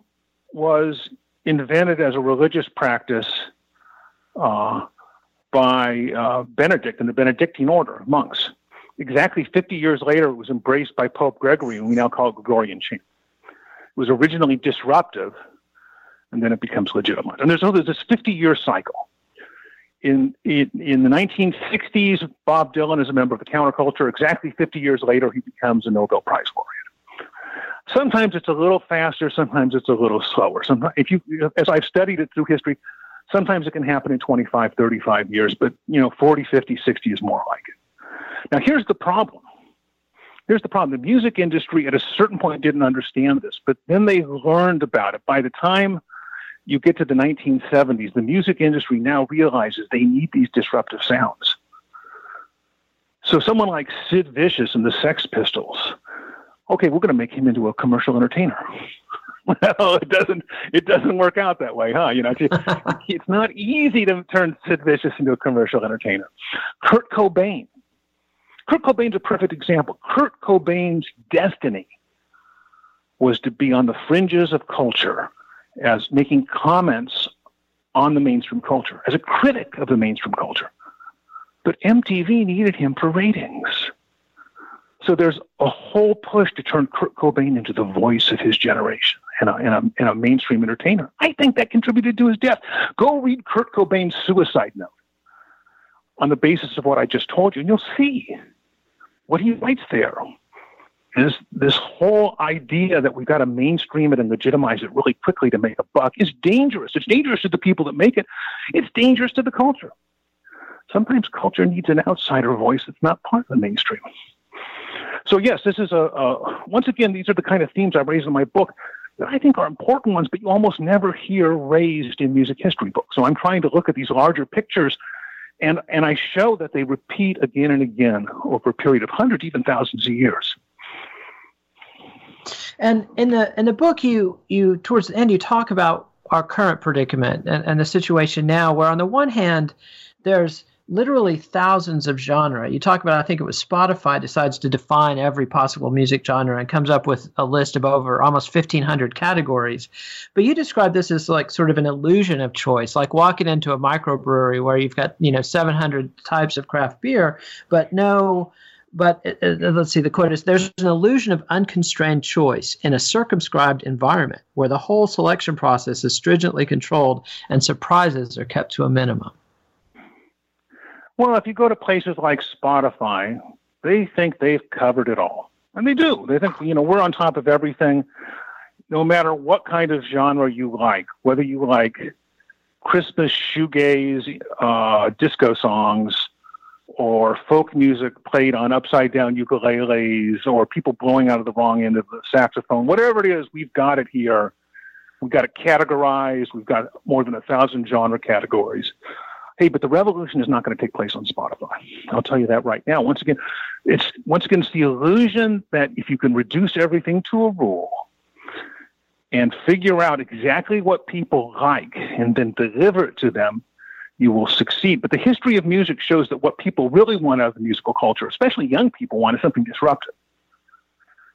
was invented as a religious practice uh, by uh, Benedict and the Benedictine order of monks. Exactly fifty years later, it was embraced by Pope Gregory, and we now call it Gregorian chant. It was originally disruptive, and then it becomes legitimate. And there's, oh, there's this fifty-year cycle. In, in in the nineteen sixties, Bob Dylan is a member of the counterculture. Exactly fifty years later, he becomes a Nobel Prize laureate. Sometimes it's a little faster. Sometimes it's a little slower. Sometimes, if you, as I've studied it through history, sometimes it can happen in twenty-five, thirty-five years, but you know, forty, fifty, sixty is more like it. Now, here's the problem. Here's the problem. The music industry at a certain point didn't understand this, but then they learned about it. By the time you get to the nineteen seventies, the music industry now realizes they need these disruptive sounds. So someone like Sid Vicious and the Sex Pistols, okay, we're going to make him into a commercial entertainer. Well, it doesn't, it doesn't work out that way, huh? You know, it's not easy to turn Sid Vicious into a commercial entertainer. Kurt Cobain. Kurt Cobain's a perfect example. Kurt Cobain's destiny was to be on the fringes of culture as making comments on the mainstream culture, as a critic of the mainstream culture. But M T V needed him for ratings. So there's a whole push to turn Kurt Cobain into the voice of his generation and a, and, a, and a mainstream entertainer. I think that contributed to his death. Go read Kurt Cobain's suicide note on the basis of what I just told you, and you'll see what he writes there. This, this whole idea that we've got to mainstream it and legitimize it really quickly to make a buck is dangerous. It's dangerous to the people that make it. It's dangerous to the culture. sometimes culture needs an outsider voice that's not part of the mainstream. So yes, this is a, a once again, these are the kind of themes I raise in my book that I think are important ones, but you almost never hear raised in music history books. So I'm trying to look at these larger pictures, and, and I show that they repeat again and again over a period of hundreds, even thousands of years. And in the in the book, you you towards the end, you talk about our current predicament and, and the situation now, where on the one hand, there's literally thousands of genres. You talk about, I think it was Spotify decides to define every possible music genre and comes up with a list of over almost fifteen hundred categories. But you describe this as like sort of an illusion of choice, like walking into a microbrewery where you've got, you know, seven hundred types of craft beer, but no... But uh, let's see, the quote is, there's an illusion of unconstrained choice in a circumscribed environment where the whole selection process is stringently controlled and surprises are kept to a minimum. Well, if you go to places like Spotify, they think they've covered it all. And they do. They think, you know, we're on top of everything, no matter what kind of genre you like, whether you like Christmas shoegaze, uh, disco songs, or folk music played on upside-down ukuleles, or people blowing out of the wrong end of the saxophone. Whatever it is, we've got it here. We've got it categorized. We've got more than a thousand genre categories. Hey, but the revolution is not going to take place on Spotify. I'll tell you that right now. Once again, it's once again, it's the illusion that if you can reduce everything to a rule and figure out exactly what people like and then deliver it to them, you will succeed. But the history of music shows that what people really want out of the musical culture, especially young people, want is something disruptive.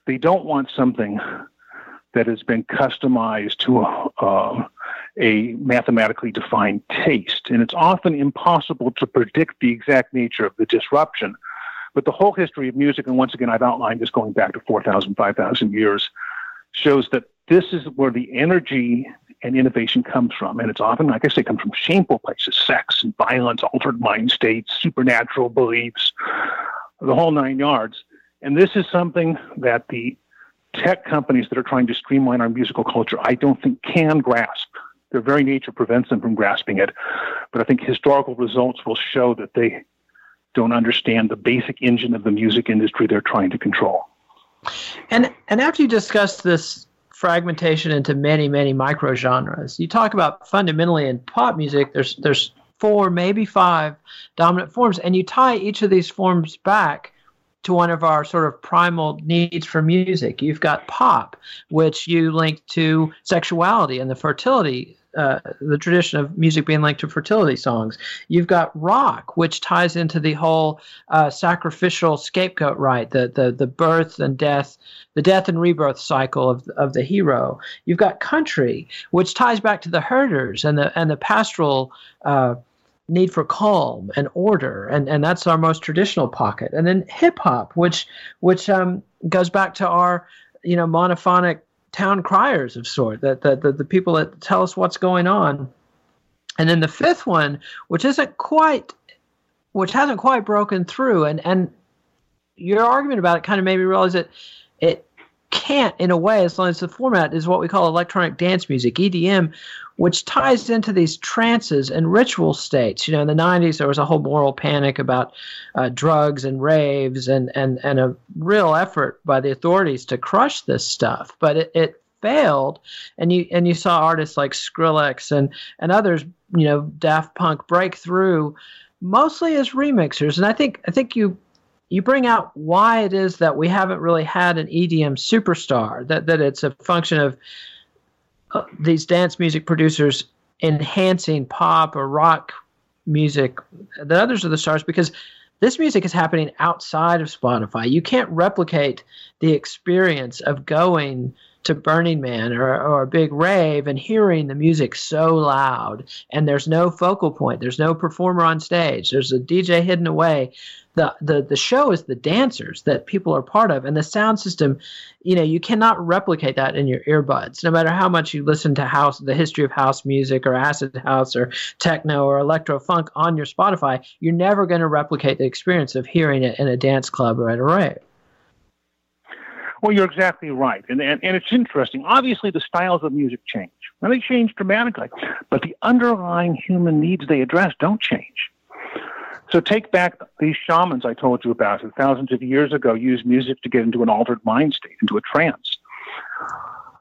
They don't want something that has been customized to a, uh, a mathematically defined taste. And it's often impossible to predict the exact nature of the disruption. But the whole history of music, and once again, I've outlined this going back to four thousand, five thousand years, shows that this is where the energy and innovation comes from. And it's often, like I say, comes from shameful places, sex and violence, altered mind states, supernatural beliefs, the whole nine yards. And this is something that the tech companies that are trying to streamline our musical culture, I don't think can grasp. Their very nature prevents them from grasping it. But I think historical results will show that they don't understand the basic engine of the music industry they're trying to control. And and after you discuss this fragmentation into many, many micro genres, you talk about fundamentally in pop music, there's there's four, maybe five dominant forms, and you tie each of these forms back to one of our sort of primal needs for music. You've got pop, which you link to sexuality and the fertility, uh, the tradition of music being linked to fertility songs. You've got rock, which ties into the whole uh, sacrificial scapegoat rite, the, the the birth and death, the death and rebirth cycle of of the hero. You've got country, which ties back to the herders and the and the pastoral uh need for calm and order, and, and that's our most traditional pocket. And then hip hop, which which um, goes back to our, you know, monophonic town criers of sort, that the, the the people that tell us what's going on. And then the fifth one, which isn't quite, which hasn't quite broken through, and and your argument about it kind of made me realize that it can't, in a way, as long as the format is what we call electronic dance music, E D M, which ties into these trances and ritual states. You know, in the nineties, there was a whole moral panic about uh, drugs and raves and, and, and a real effort by the authorities to crush this stuff. But it, it failed, and you and you saw artists like Skrillex and, and others, you know, Daft Punk, break through, mostly as remixers. And I think I think you... You bring out why it is that we haven't really had an E D M superstar, that that it's a function of uh, these dance music producers enhancing pop or rock music, that others are the stars, because this music is happening outside of Spotify. You can't replicate the experience of going to Burning Man or, or a big rave and hearing the music so loud, and there's no focal point, there's no performer on stage, there's a D J hidden away. The, the the show is the dancers that people are part of, and the sound system, you know, you cannot replicate that in your earbuds, no matter how much you listen to house, the history of house music or acid house or techno or electro funk on your Spotify. You're never going to replicate the experience of hearing it in a dance club or at a rave. Well, you're exactly right. And, and and it's interesting. Obviously, the styles of music change, and they change dramatically. But the underlying human needs they address don't change. So take back these shamans I told you about who thousands of years ago used music to get into an altered mind state, into a trance.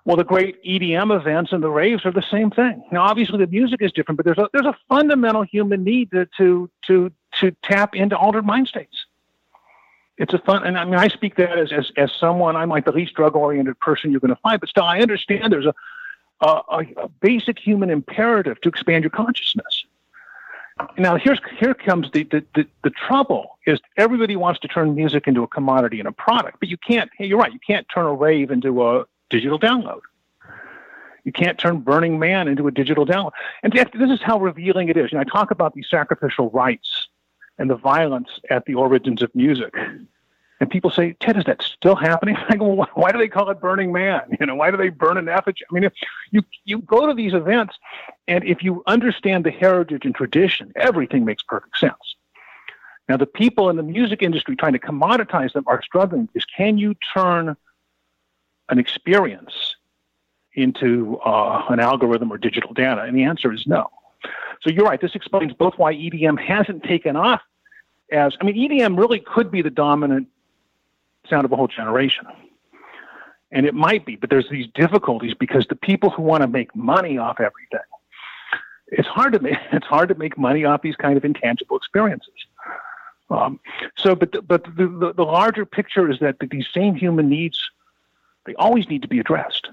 Well, the great E D M events and the raves are the same thing. Now, obviously, the music is different, but there's a there's a fundamental human need to to to, to tap into altered mind states. It's a fun, and I mean, I speak that as as, as someone, I'm like the least drug-oriented person you're going to find, but still, I understand there's a a, a basic human imperative to expand your consciousness. Now, here's here comes the, the, the, the trouble is everybody wants to turn music into a commodity and a product, but you can't, you're right, you can't turn a rave into a digital download. You can't turn Burning Man into a digital download. And this is how revealing it is. And I talk about these sacrificial rites and the violence at the origins of music. And people say, Ted, is that still happening? I go, well, why do they call it Burning Man? You know, why do they burn an effigy? I mean, if you, you go to these events, and if you understand the heritage and tradition, everything makes perfect sense. Now, the people in the music industry trying to commoditize them are struggling because can you turn an experience into uh, an algorithm or digital data? And the answer is no. So you're right. This explains both why E D M hasn't taken off as, I mean, E D M really could be the dominant sound of a whole generation. And it might be, but there's these difficulties because the people who want to make money off everything, it's hard to make, it's hard to make money off these kind of intangible experiences. Um, so, but, the, but the, the, the larger picture is that these same human needs, they always need to be addressed.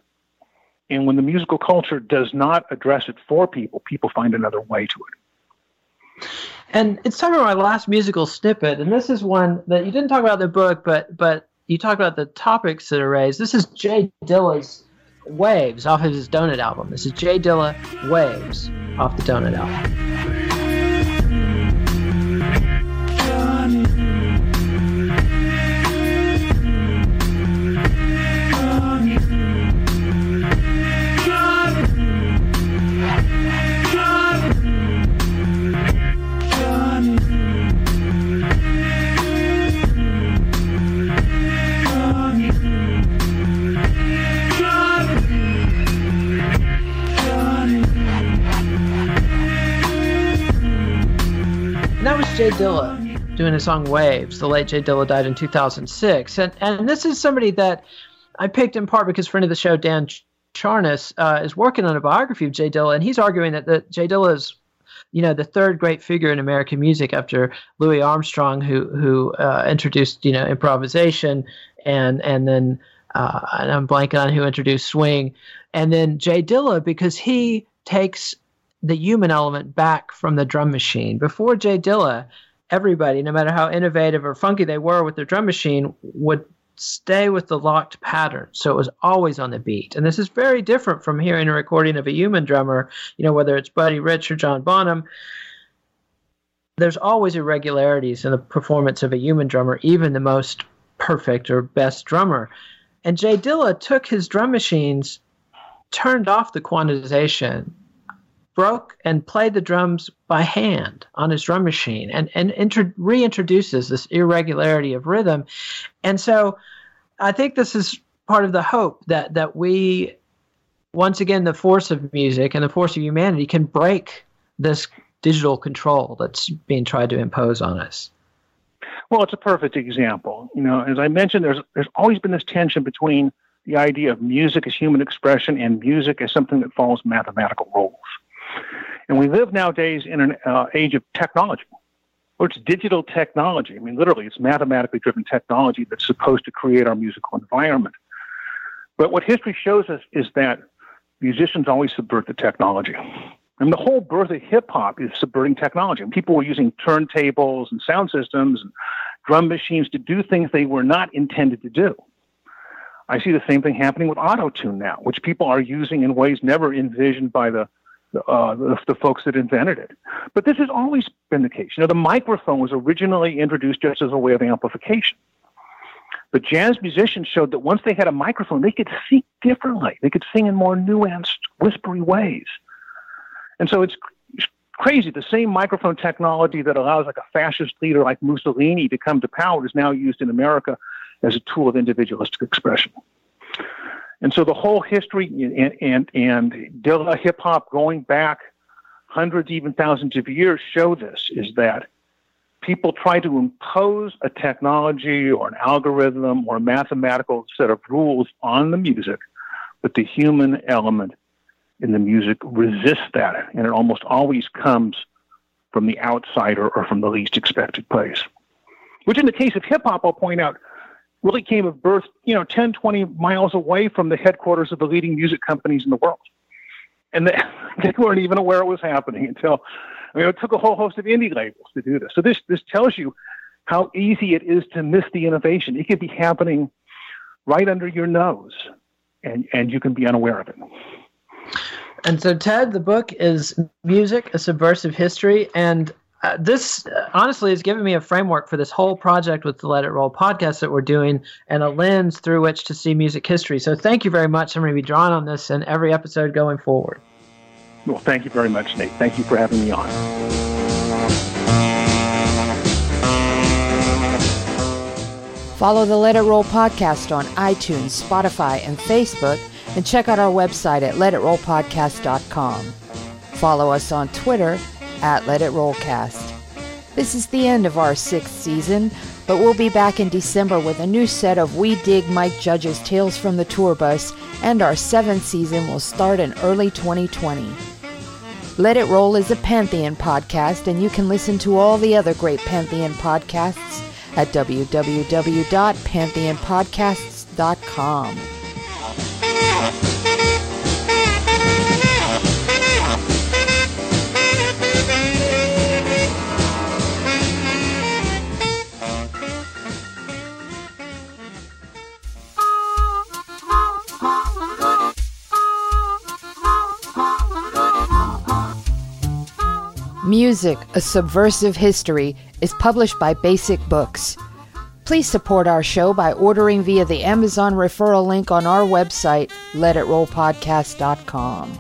And when the musical culture does not address it for people, people find another way to it. And it's time for my last musical snippet, and this is one that you didn't talk about in the book, but but you talk about the topics that are raised. This is Jay Dilla's Waves off of his Donut album. This is Jay Dilla, Waves, off the Donut album. Jay Dilla doing his song Waves. The late Jay Dilla died in two thousand six. And and this is somebody that I picked in part because friend of the show, Dan Charnas, uh, is working on a biography of Jay Dilla. And he's arguing that the, Jay Dilla is, you know, the third great figure in American music after Louis Armstrong, who who uh, introduced, you know, improvisation. And, and then uh, and I'm blanking on who introduced swing. And then Jay Dilla, because he takes the human element back from the drum machine. Before Jay Dilla, everybody, no matter how innovative or funky they were with their drum machine, would stay with the locked pattern. So it was always on the beat. And this is very different from hearing a recording of a human drummer, you know, whether it's Buddy Rich or John Bonham. There's always irregularities in the performance of a human drummer, even the most perfect or best drummer. And Jay Dilla took his drum machines, turned off the quantization, broke and played the drums by hand on his drum machine and, and inter- reintroduces this irregularity of rhythm. And so I think this is part of the hope that that we, once again, the force of music and the force of humanity can break this digital control that's being tried to impose on us. Well, it's a perfect example. You know, as I mentioned, there's there's always been this tension between the idea of music as human expression and music as something that follows mathematical rules. And we live nowadays in an uh, age of technology, or it's digital technology. I mean, literally, it's mathematically driven technology that's supposed to create our musical environment. But what history shows us is that musicians always subvert the technology. I mean, the whole birth of hip-hop is subverting technology. And people were using turntables and sound systems and drum machines to do things they were not intended to do. I see the same thing happening with auto-tune now, which people are using in ways never envisioned by the Uh, the, the folks that invented it. But this has always been the case. You know, the microphone was originally introduced just as a way of amplification. But jazz musicians showed that once they had a microphone, they could sing differently. They could sing in more nuanced, whispery ways. And so it's, it's crazy. The same microphone technology that allows like a fascist leader like Mussolini to come to power is now used in America as a tool of individualistic expression. And so the whole history and and, and Dilla hip-hop going back hundreds, even thousands of years show this, is that people try to impose a technology or an algorithm or a mathematical set of rules on the music, but the human element in the music resists that, and it almost always comes from the outsider or from the least expected place. Which in the case of hip-hop, I'll point out, really came of birth, you know, ten, twenty miles away from the headquarters of the leading music companies in the world. And they, they weren't even aware it was happening until, I mean, it took a whole host of indie labels to do this. So this this tells you how easy it is to miss the innovation. It could be happening right under your nose, and, and you can be unaware of it. And so, Ted, the book is Music, A Subversive History, and Uh, this uh, honestly has given me a framework for this whole project with the Let It Roll podcast that we're doing, and a lens through which to see music history. So thank you very much. I'm going to be drawing on this in every episode going forward. Well, thank you very much, Nate. Thank you for having me on. Follow the Let It Roll podcast on iTunes, Spotify, and Facebook, and check out our website at let it roll podcast dot com. Follow us on Twitter at Let It Rollcast. This is the end of our sixth season, but we'll be back in December with a new set of We Dig Mike Judge's Tales from the Tour Bus, and our seventh season will start in early twenty twenty. Let It Roll is a Pantheon podcast, and you can listen to all the other great Pantheon podcasts at w w w dot pantheon podcasts dot com. Music, A Subversive History is published by Basic Books. Please support our show by ordering via the Amazon referral link on our website, let it roll podcast dot com.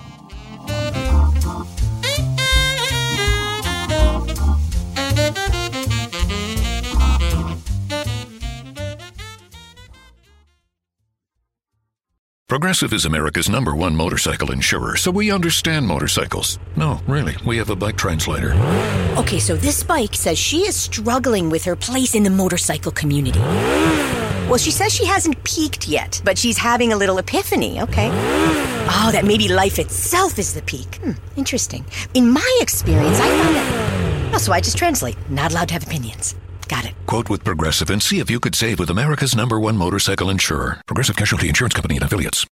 Progressive is America's number one motorcycle insurer, so we understand motorcycles. No, really, we have a bike translator. Okay, so this bike says she is struggling with her place in the motorcycle community. Well, she says she hasn't peaked yet, but she's having a little epiphany, okay? Oh, that maybe life itself is the peak. Hmm, interesting. In my experience, I found that... Oh, so I just translate. Not allowed to have opinions. Got it. Quote with Progressive and see if you could save with America's number one motorcycle insurer. Progressive Casualty Insurance Company and affiliates.